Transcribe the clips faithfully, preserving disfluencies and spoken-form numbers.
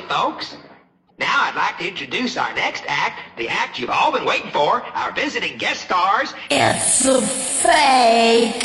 Howdy, folks. Now I'd like to introduce our next act, the act you've all been waiting for, our visiting guest stars. It's a fake.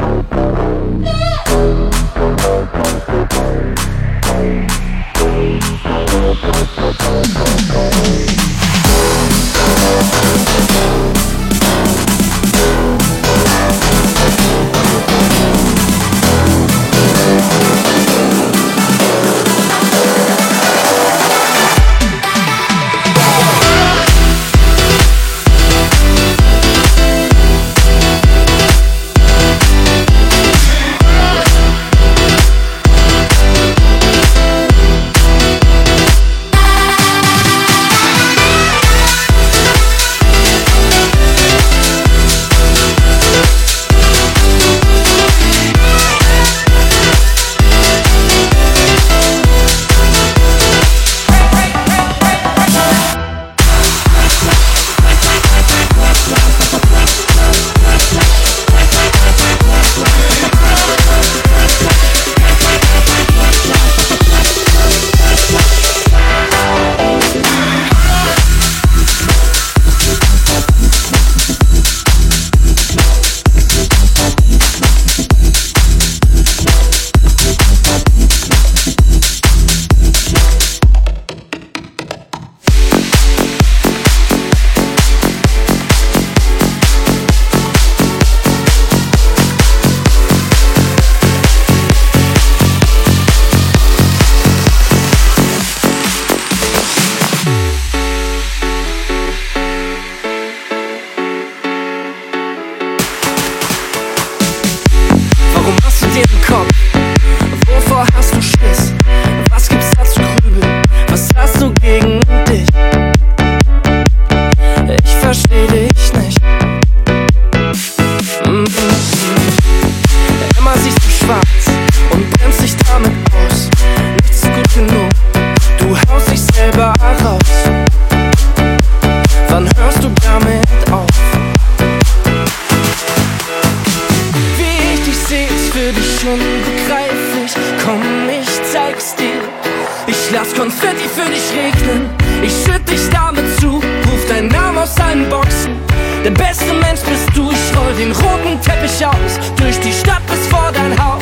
Beste Mensch bist du. Ich roll den roten Teppich aus, durch die Stadt bis vor dein Haus.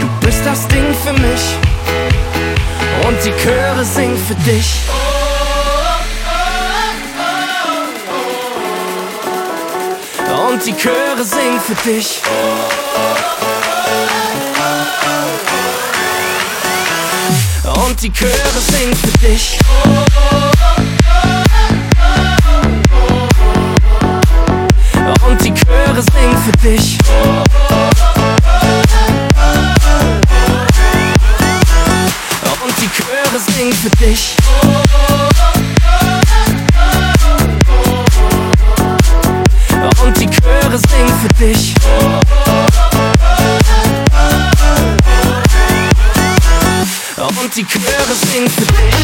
Du bist das Ding für mich und die Chöre singen für dich. Und die Chöre singen für dich. Und die Chöre singen für dich. Und die Chöre singen für dich. Und die Chöre singen für dich. Und die Chöre singen für dich. Und die Chöre singen für dich.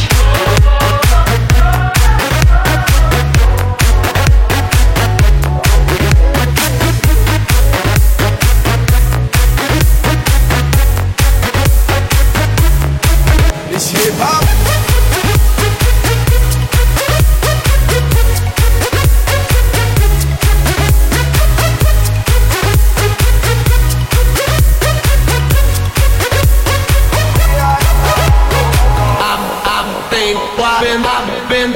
Been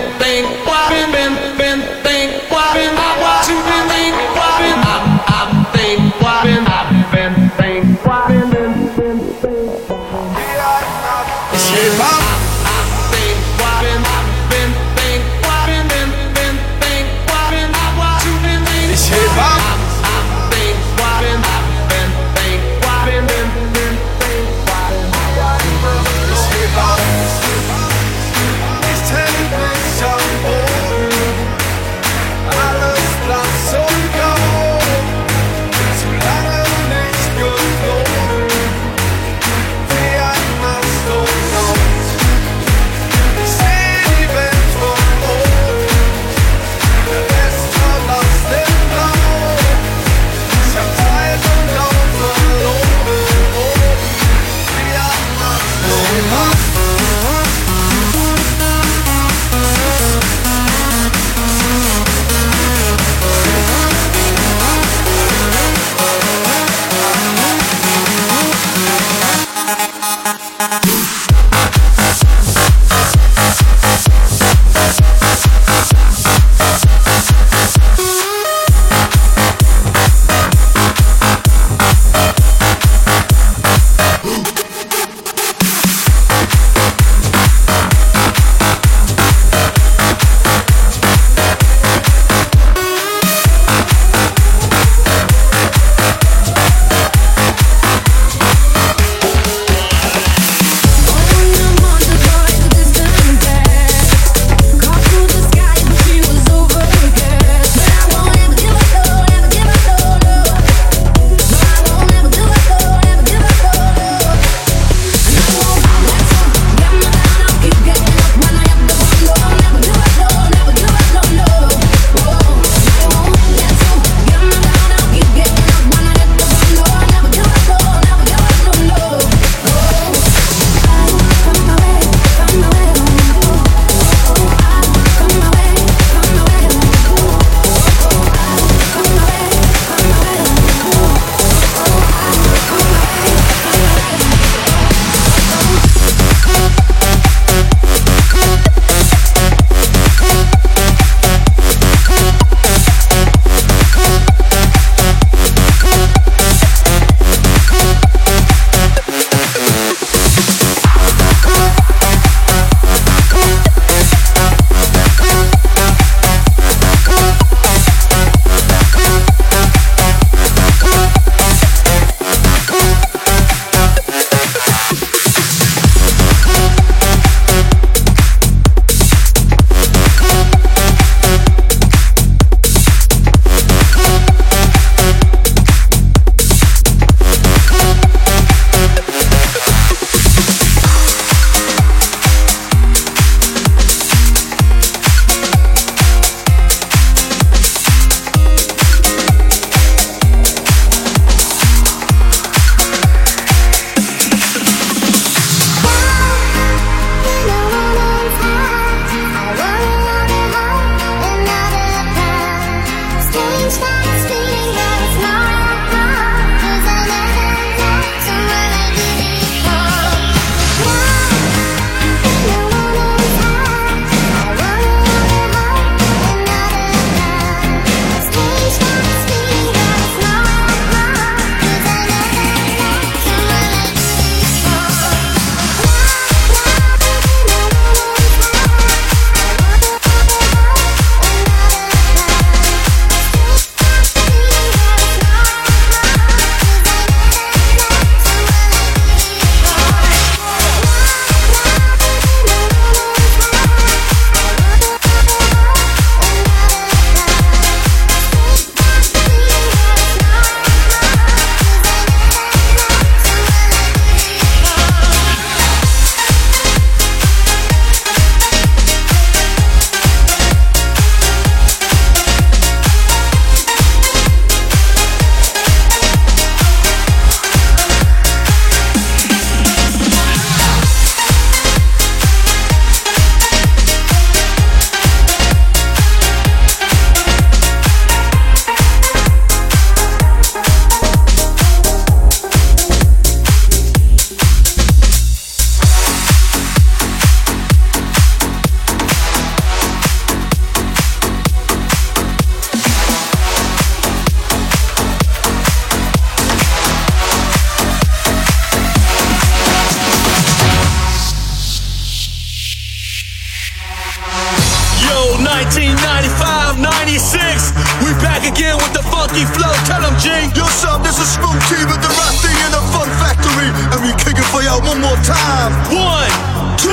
more time. One, two,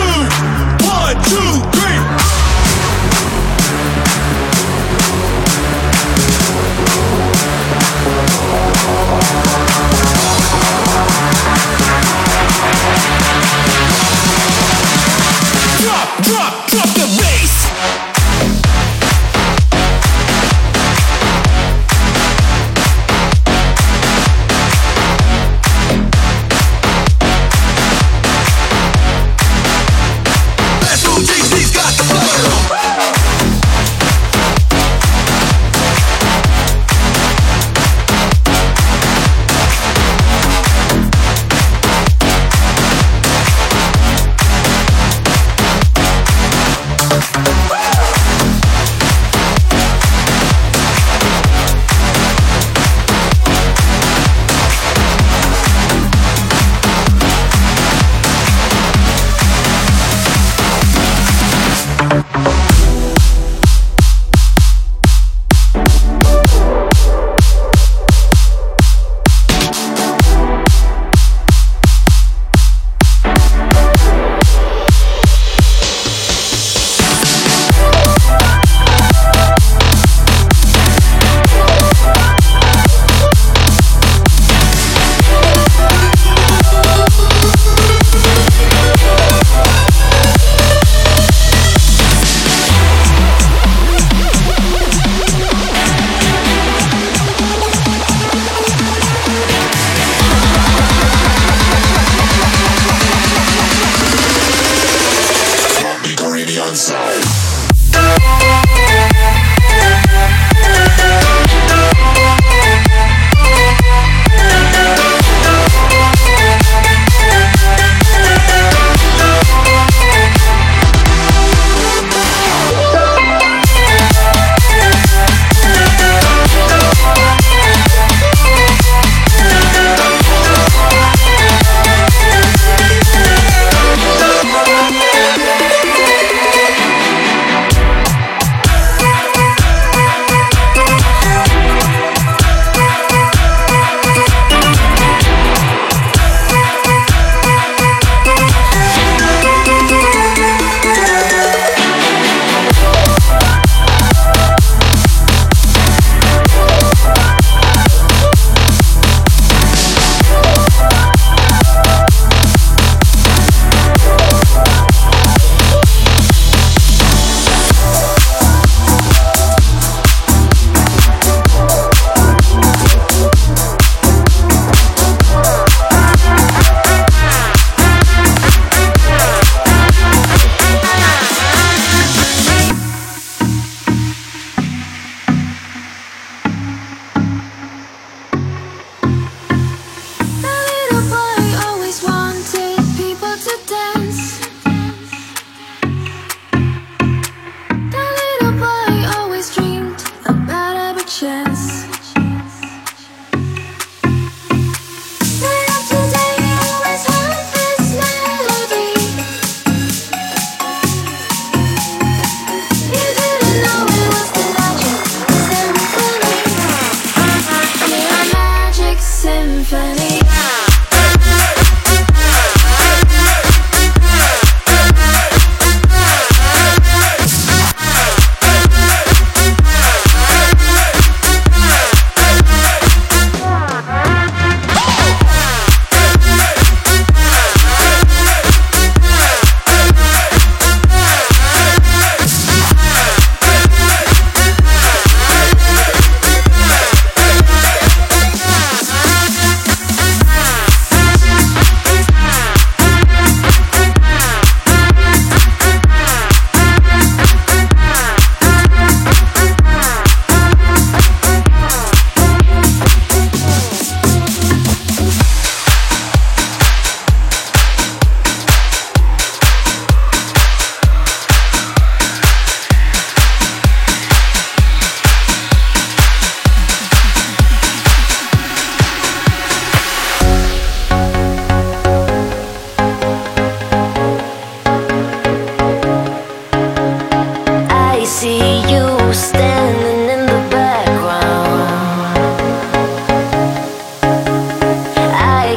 one, two, three. Drop, drop, drop the bass.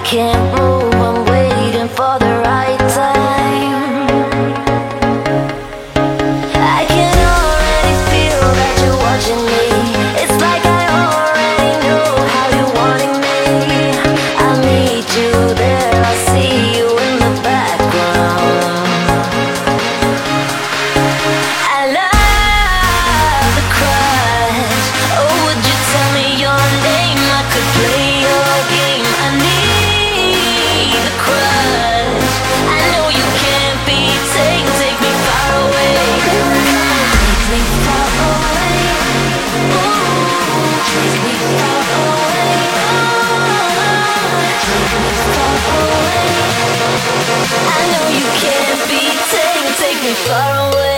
Can't move, I'm waiting for the ride. far away.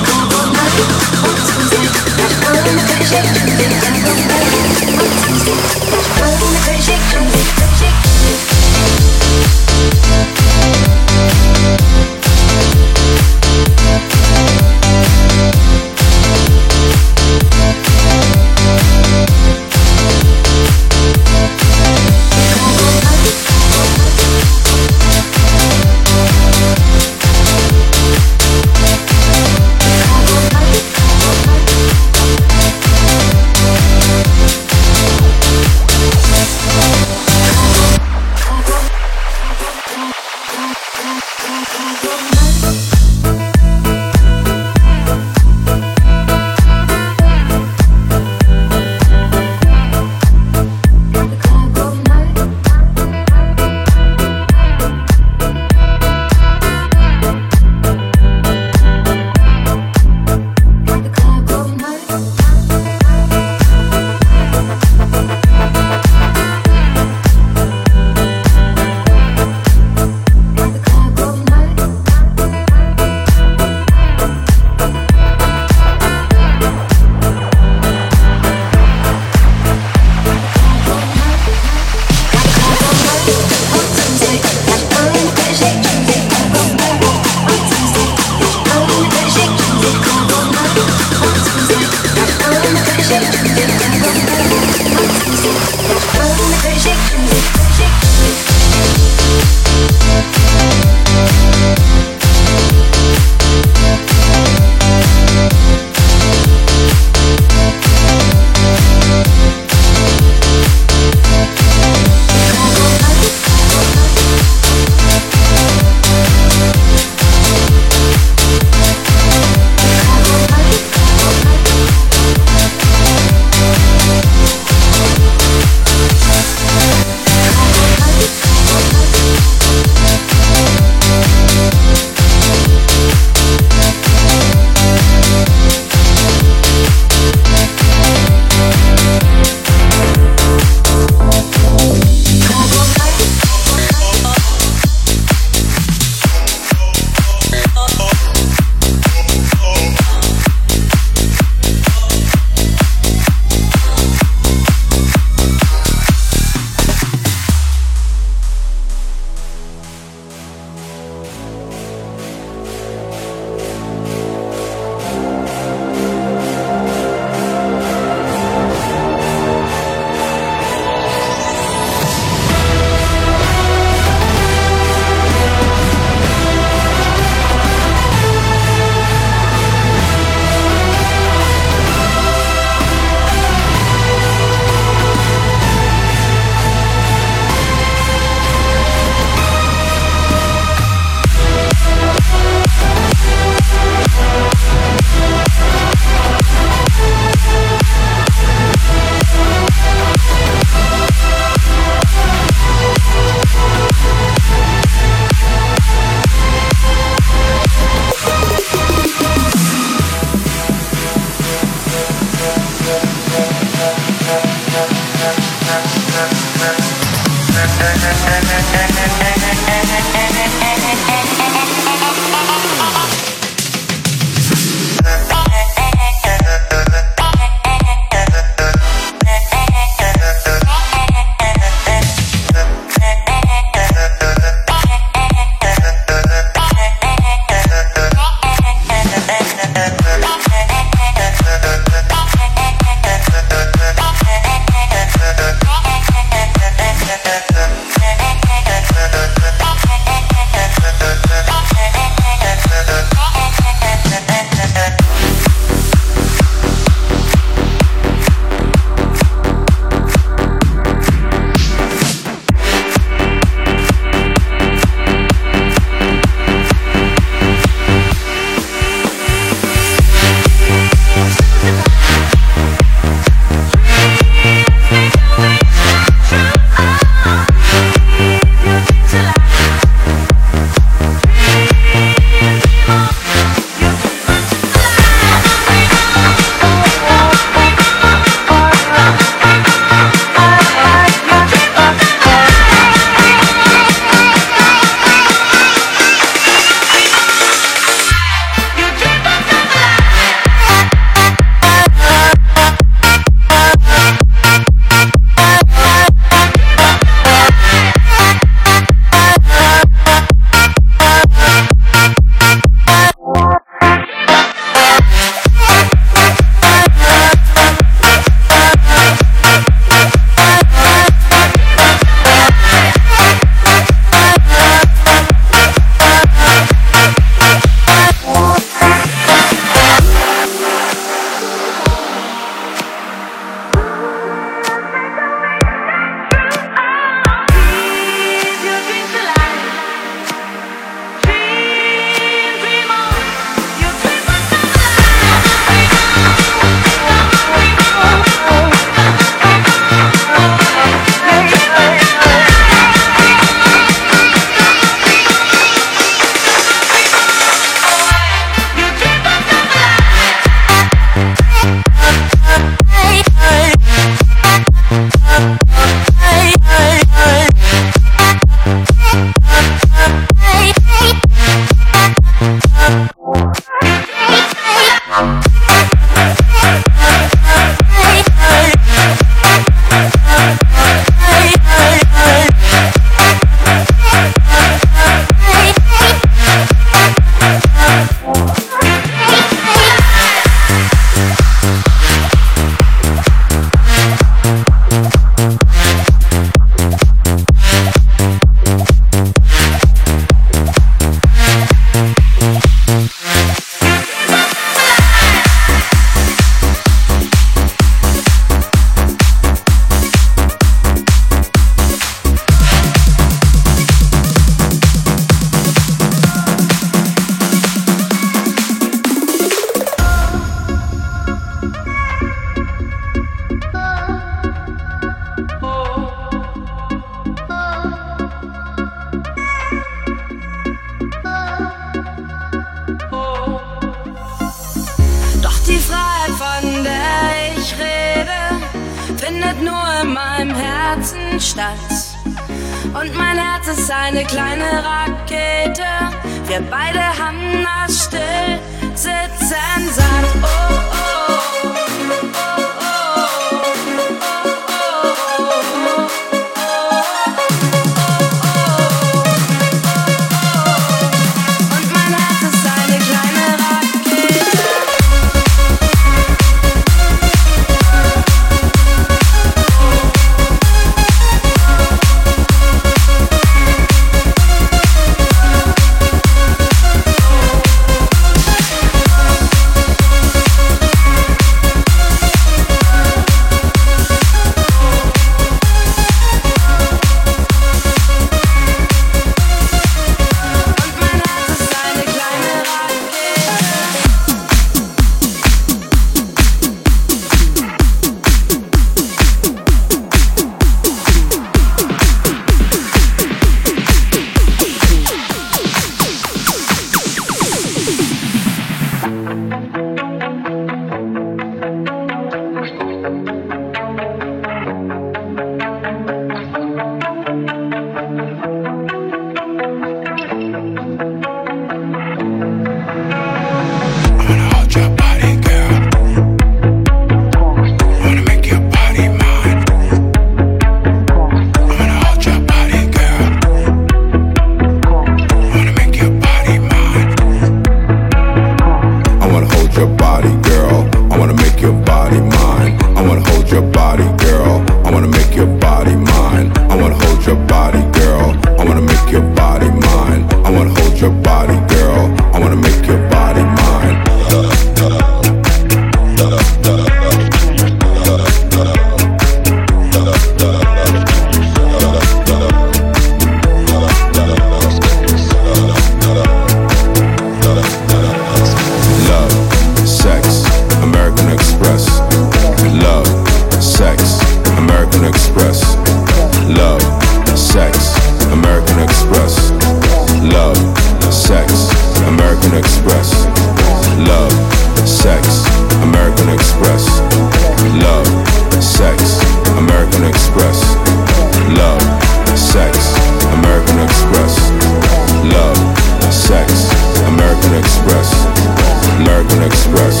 American Express,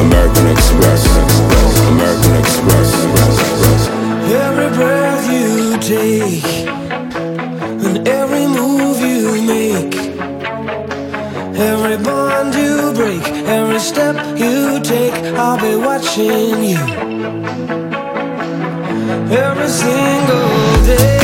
American Express, American Express. Every breath you take and every move you make, every bond you break, every step you take, I'll be watching you every single day.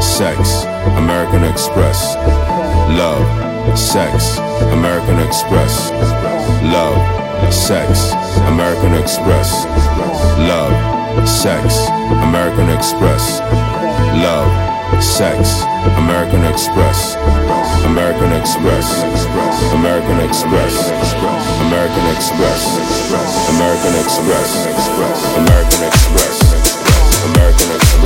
Sex, American Express. Love, sex, American Express. Love, sex, American Express. Love, sex, American Express. Love, sex, American Express. American Express, American Express, American Express, American Express, American Express, American Express. American Express.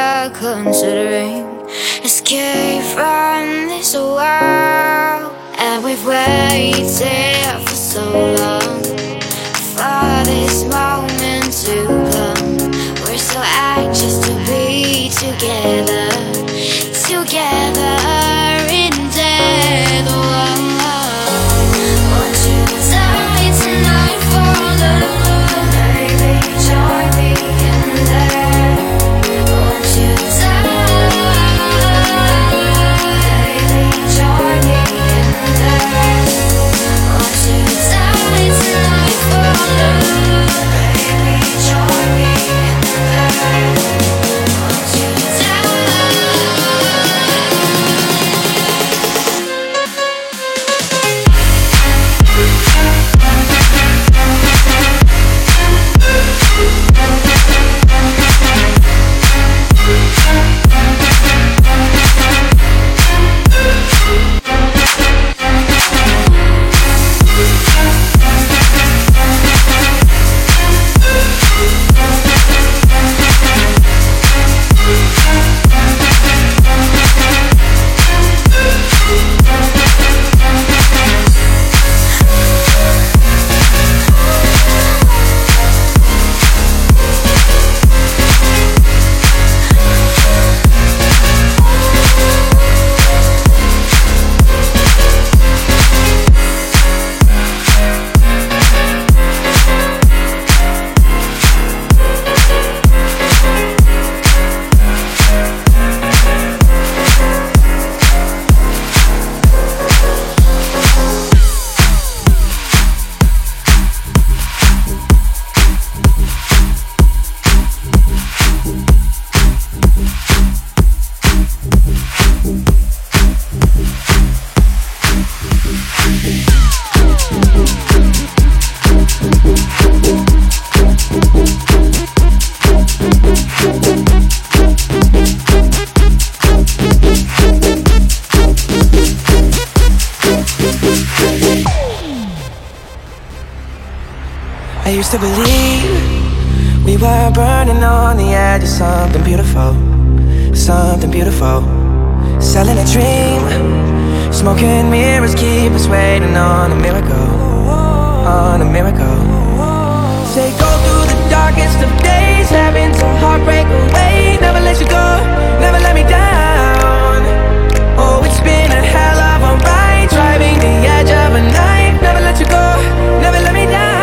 you're considering escape from this world. And we've waited for so long for this moment to come. We're so anxious to be together, together. I used to believe we were burning on the edge of something beautiful, something beautiful. Selling a dream, smoking mirrors keep us waiting on a miracle, on a miracle. Say go through the darkest of days, having some heartbreak away. Never let you go, never let me down. Oh, it's been a hell of a ride, driving the edge of a knife. Never let you go, never let me down.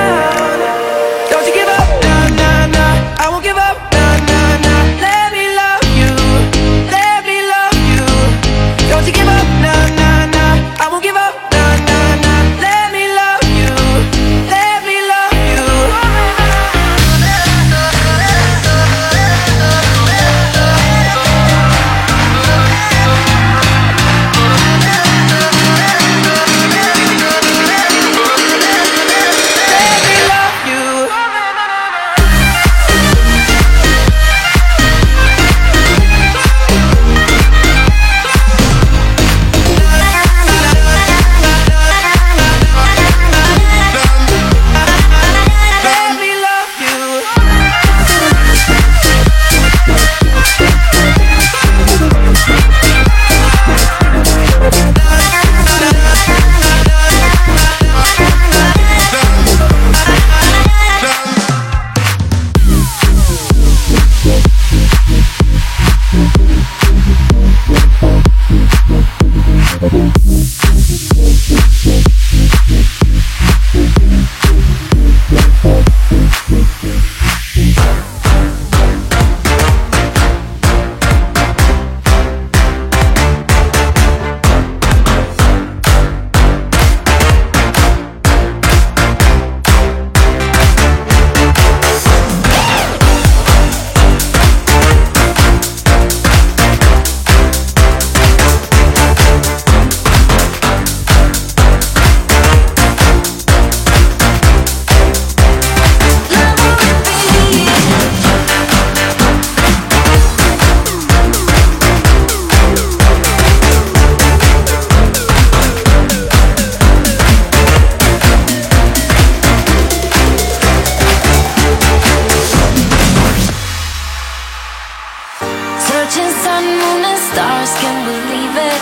can't believe it.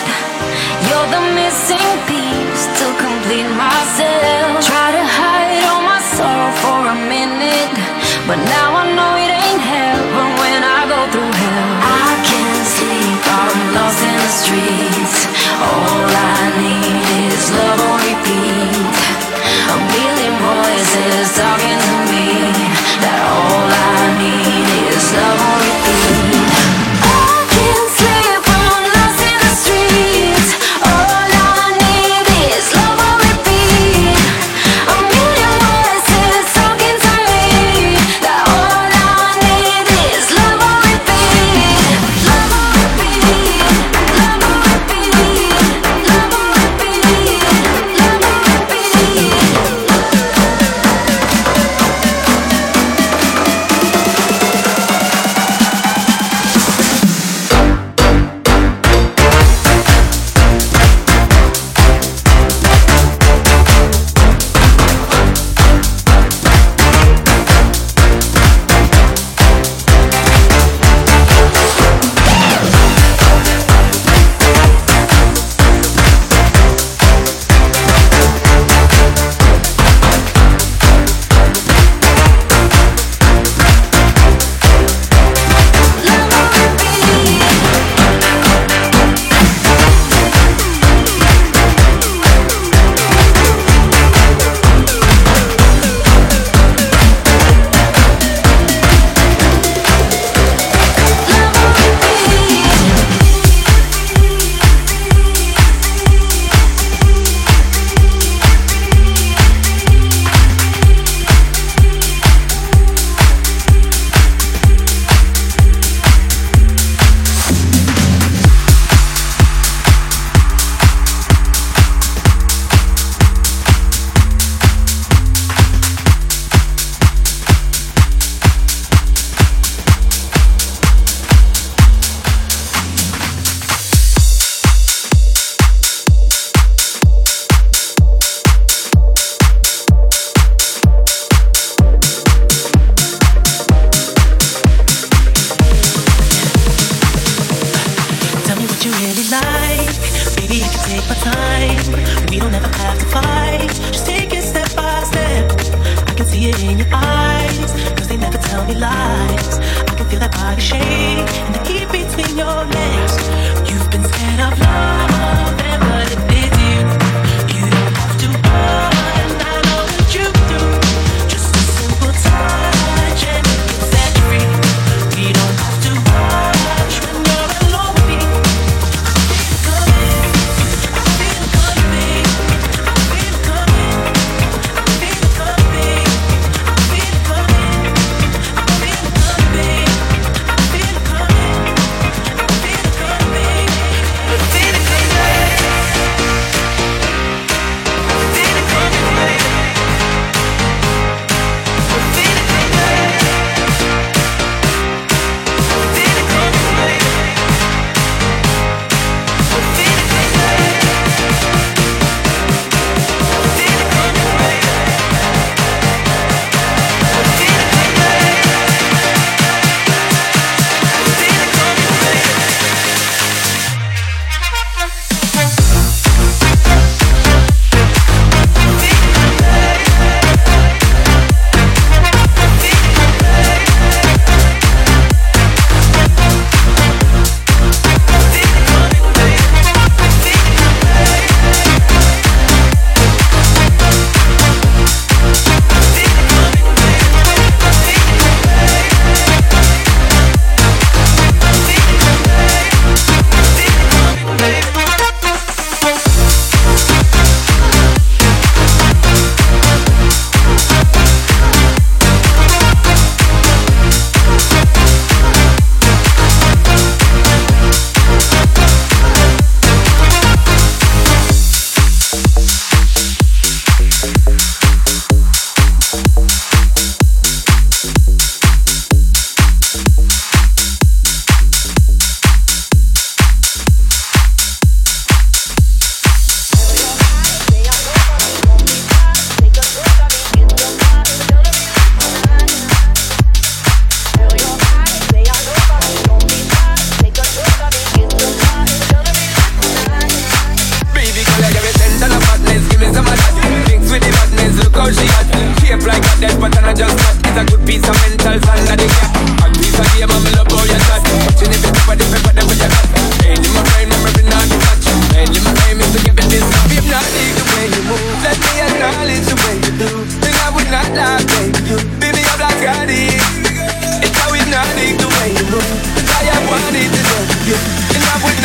You're the missing piece to complete myself. Try to hide all my sorrow for a minute, but now I know it ain't heaven when I go through hell. I can't sleep, I'm lost in the streets. All I need is love on repeat. A million voices talking to me that all I need is love on repeat.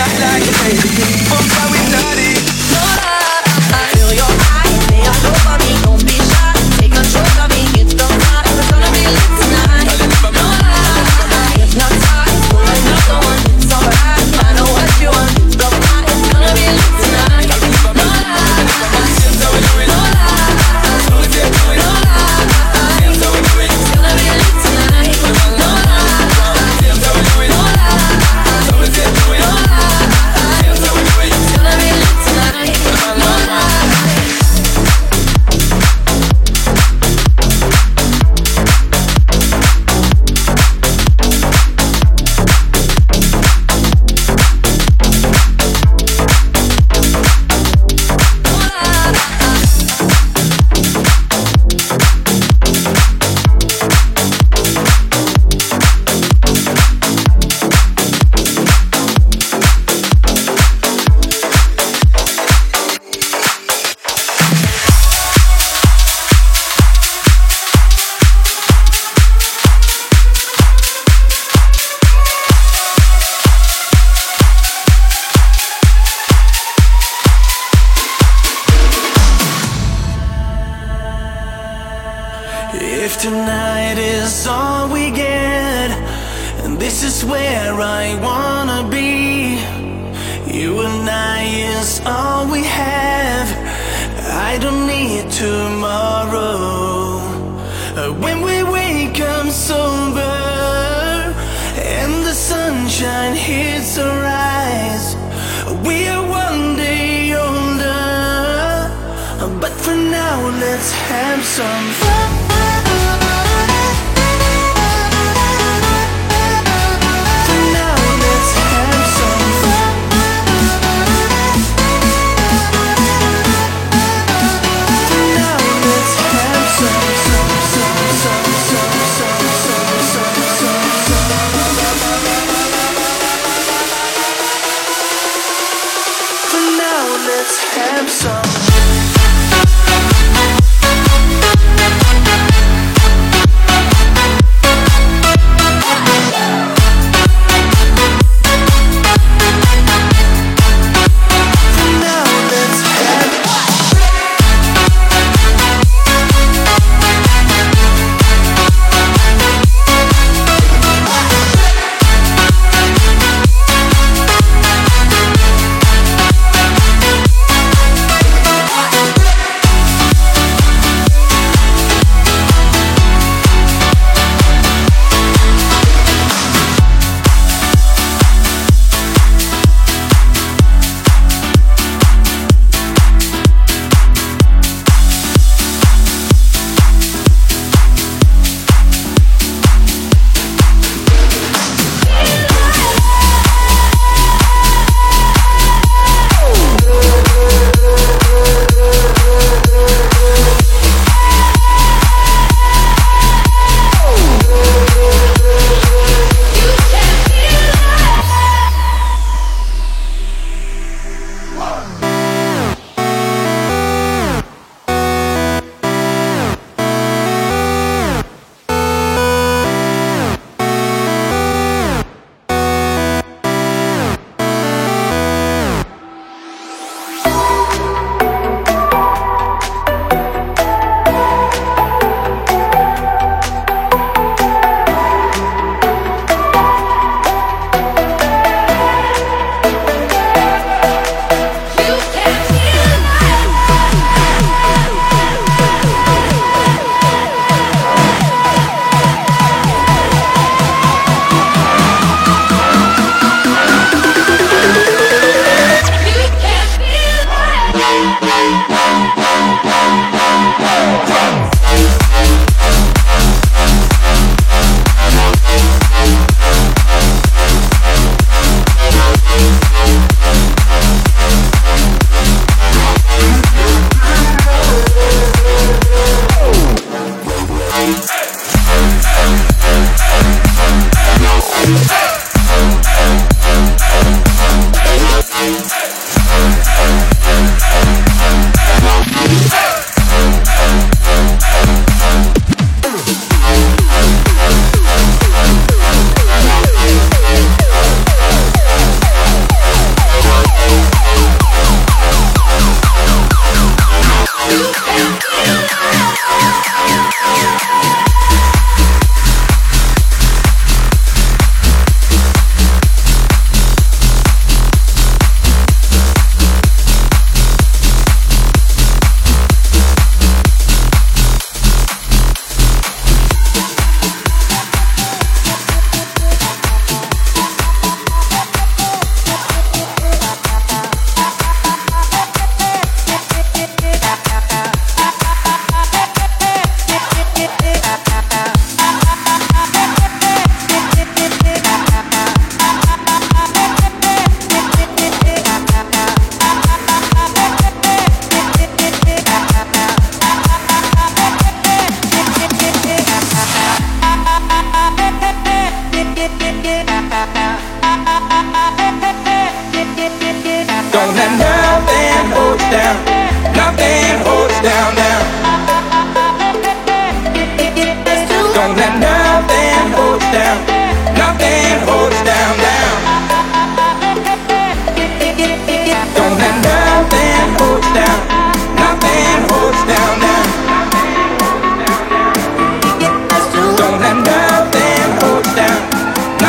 not like a baby. I'm sorry, naughty. No, I feel your eyes, they are over me. Don't be shy, take control of me. It's the night, it's gonna be lit tonight. No, I, it's not time for another one. It's alright, I know what you want. It's the night, it's gonna be lit tonight. No, I, it's how we do it. No, I, no, it's how we do it. It's gonna be lit tonight. No, I, it's how we do it. know that nothing holds down, nothing holds down now. Don't let nothing holds down, nothing holds down now. Don't let nothing holds down, nothing holds down now. Don't let nothing holds down, nothing holds down now.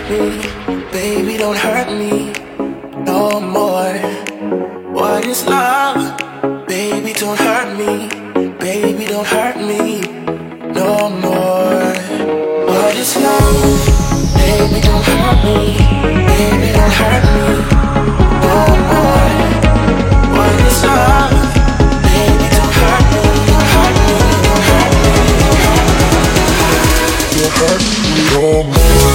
hurt me, baby, don't hurt me no more. What is love? Baby, don't hurt me, baby, don't hurt me no more. What is love? Baby, don't hurt me, baby, don't hurt me no more. What is love? Baby, don't hurt me, don't hurt me, don't hurt me, don't hurt me, don't hurt me no more. What is love?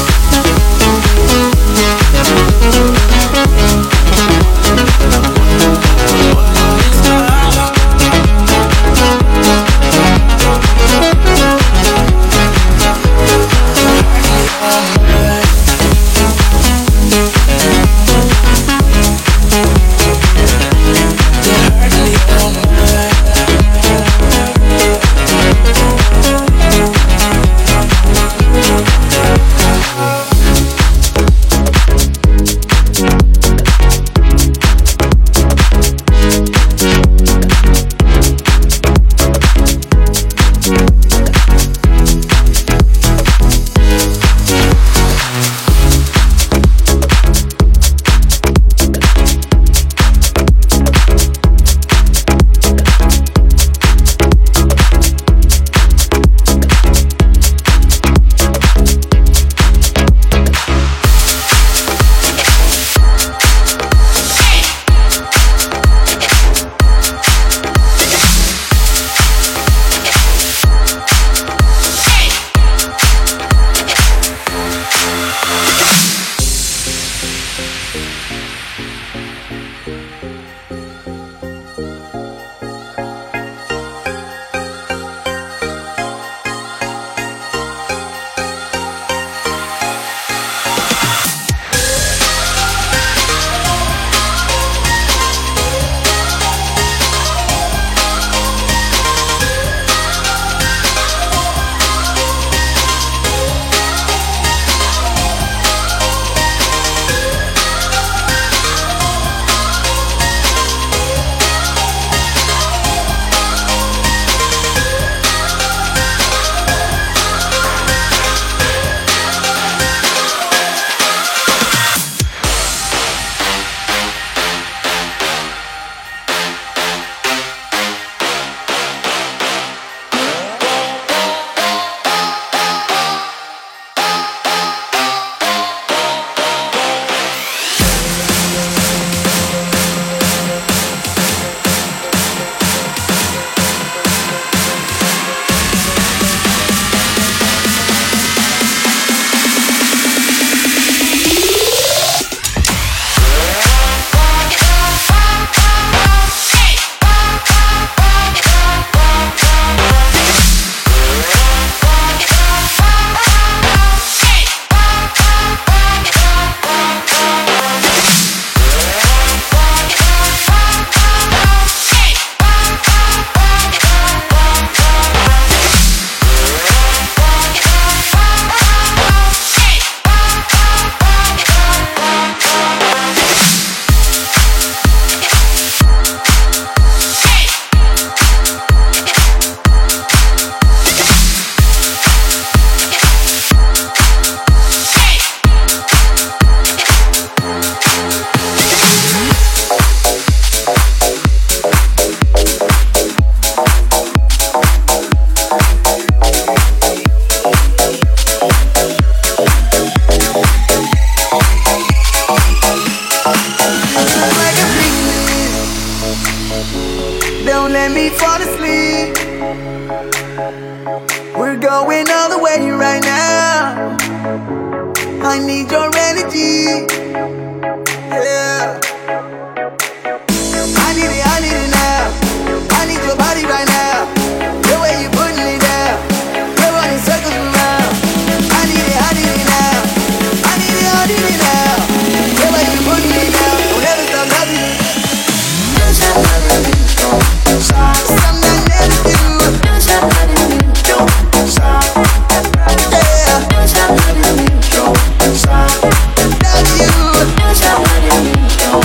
Don't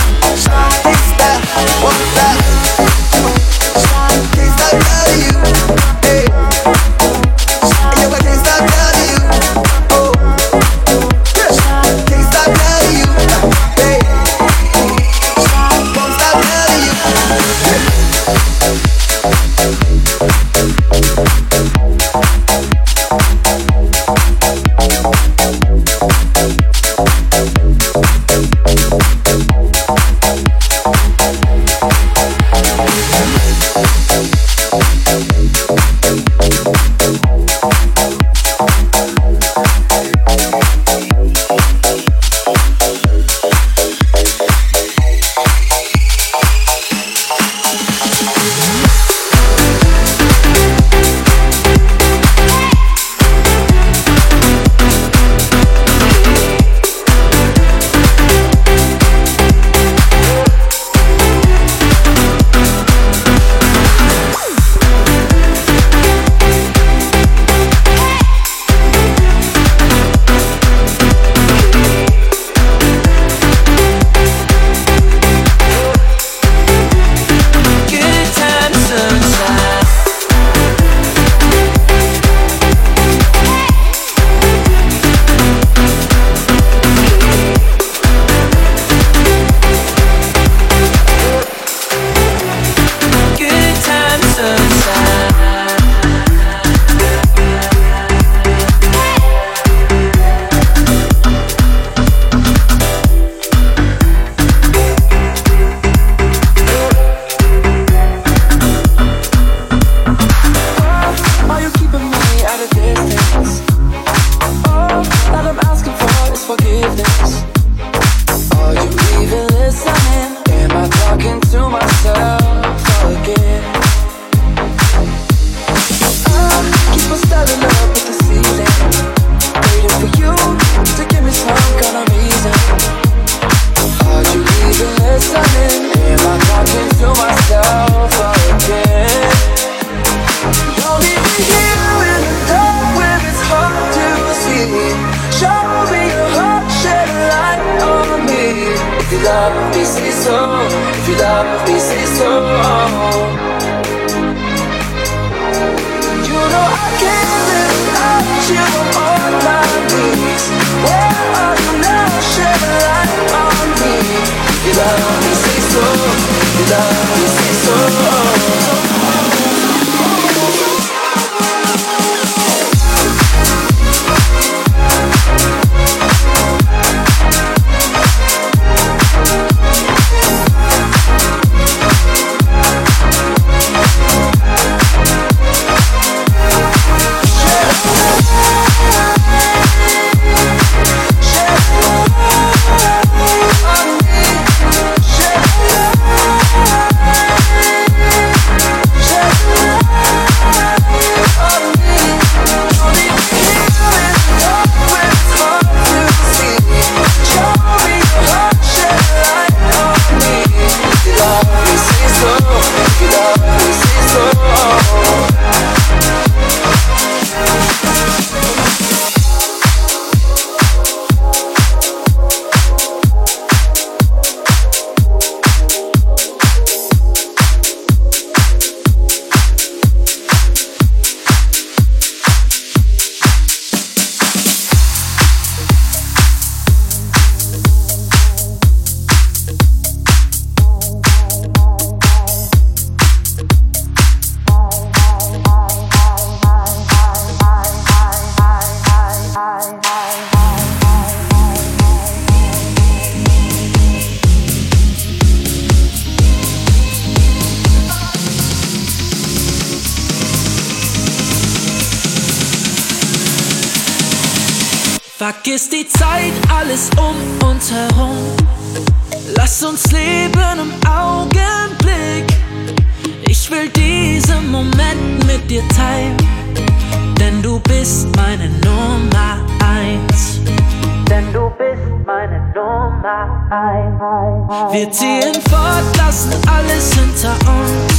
love me, say so. If you love me, say so. You know I can't live without you on my knees. Where are you now? Shed a light on me. You love me, say so. You love me, say so. Vergiss die Zeit, alles um uns herum. Lass uns leben im Augenblick. Ich will diesen Moment mit dir teilen, denn du bist meine Nummer eins. Denn du bist meine Nummer eins. Wir ziehen fort, lassen alles hinter uns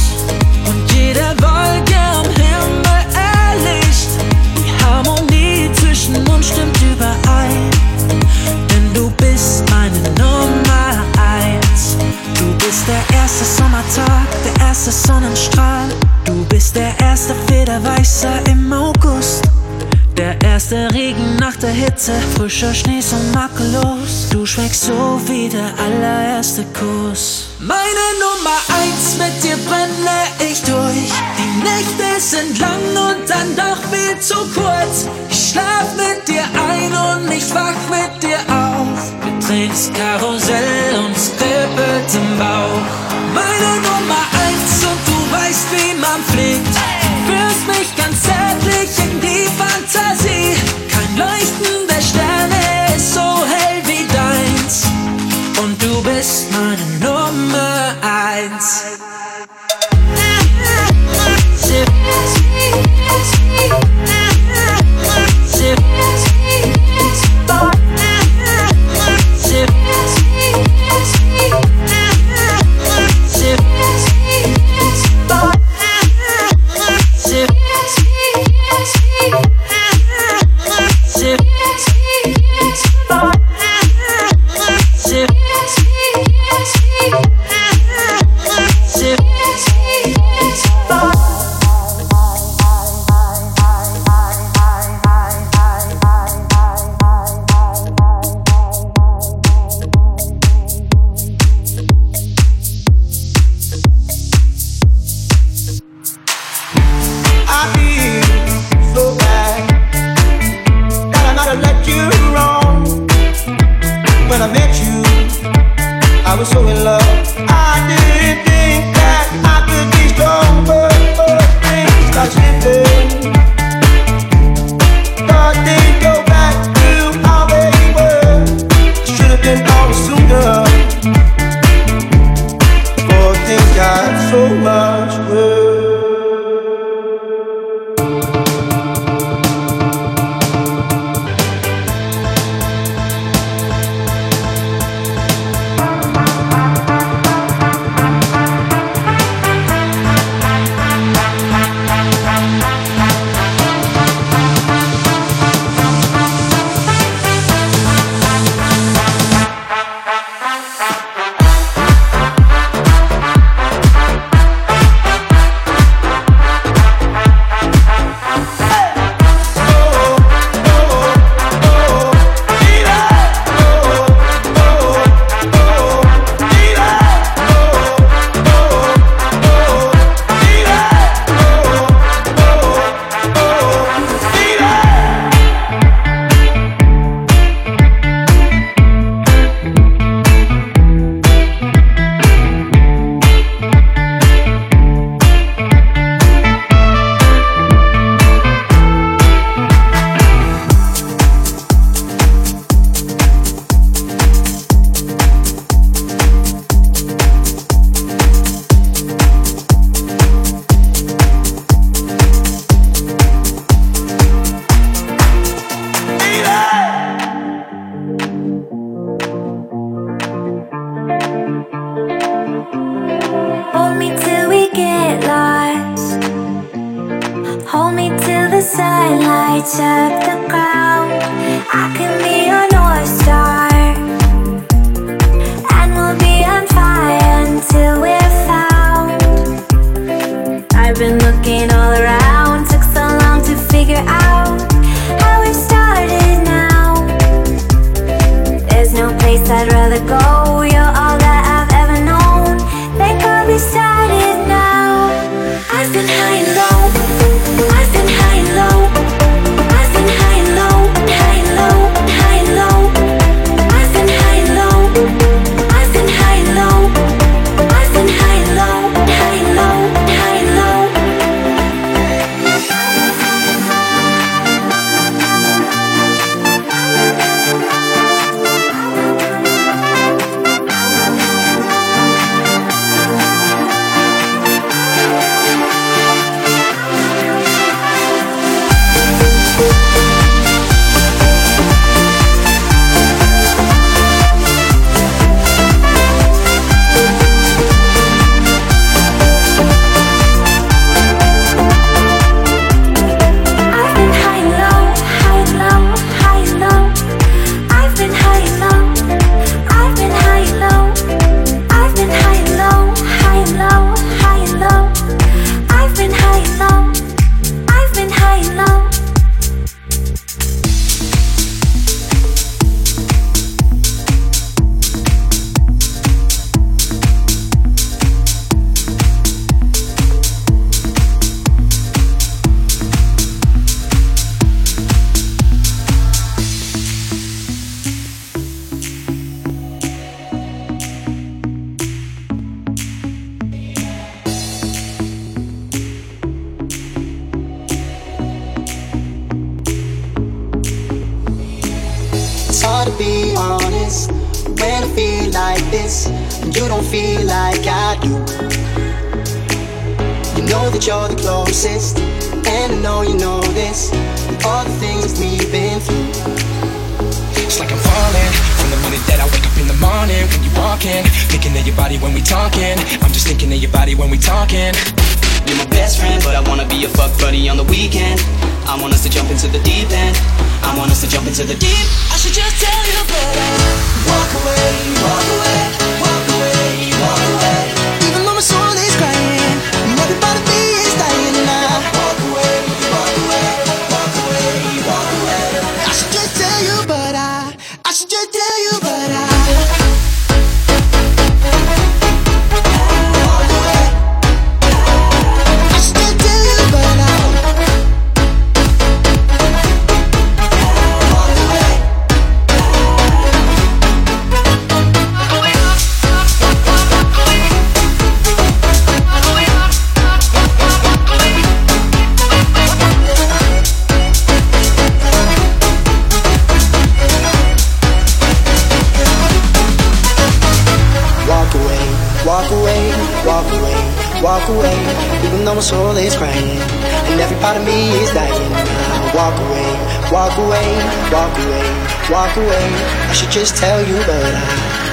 und jede Wolke am Himmel erlicht. Die Harmonie zwischen uns stimmt überein, denn du bist meine Nummer eins. Du bist der erste Sommertag, der erste Sonnenstrahl. Du bist der erste Federweißer im August, der erste Regen nach der Hitze, frischer Schnee so makellos. Du schmeckst so wie der allererste Kuss. Meine Nummer eins, mit dir brenne ich durch. Die Nächte sind lang und dann doch viel zu kurz. Ich schlaf mit dir ein und ich wach mit dir auf. Wir drehen das Karussell und es kribbelt im Bauch. Meine Nummer eins und du weißt, wie man fliegt. Führst mich ganz zärtlich in die Fantasie. Kein Leuchten der Sterne ist so hell wie deins. Und du bist meine Nummer eins. ground. I can be your North Star, and we'll be on fire until we're found. I've been looking all around, took so long to figure out how it started now. There's no place I'd rather go, you're all that I've ever known. They could be started now. I've been high and low, I've been high and low. Walk away, walk away, walk away. I should just tell you, but I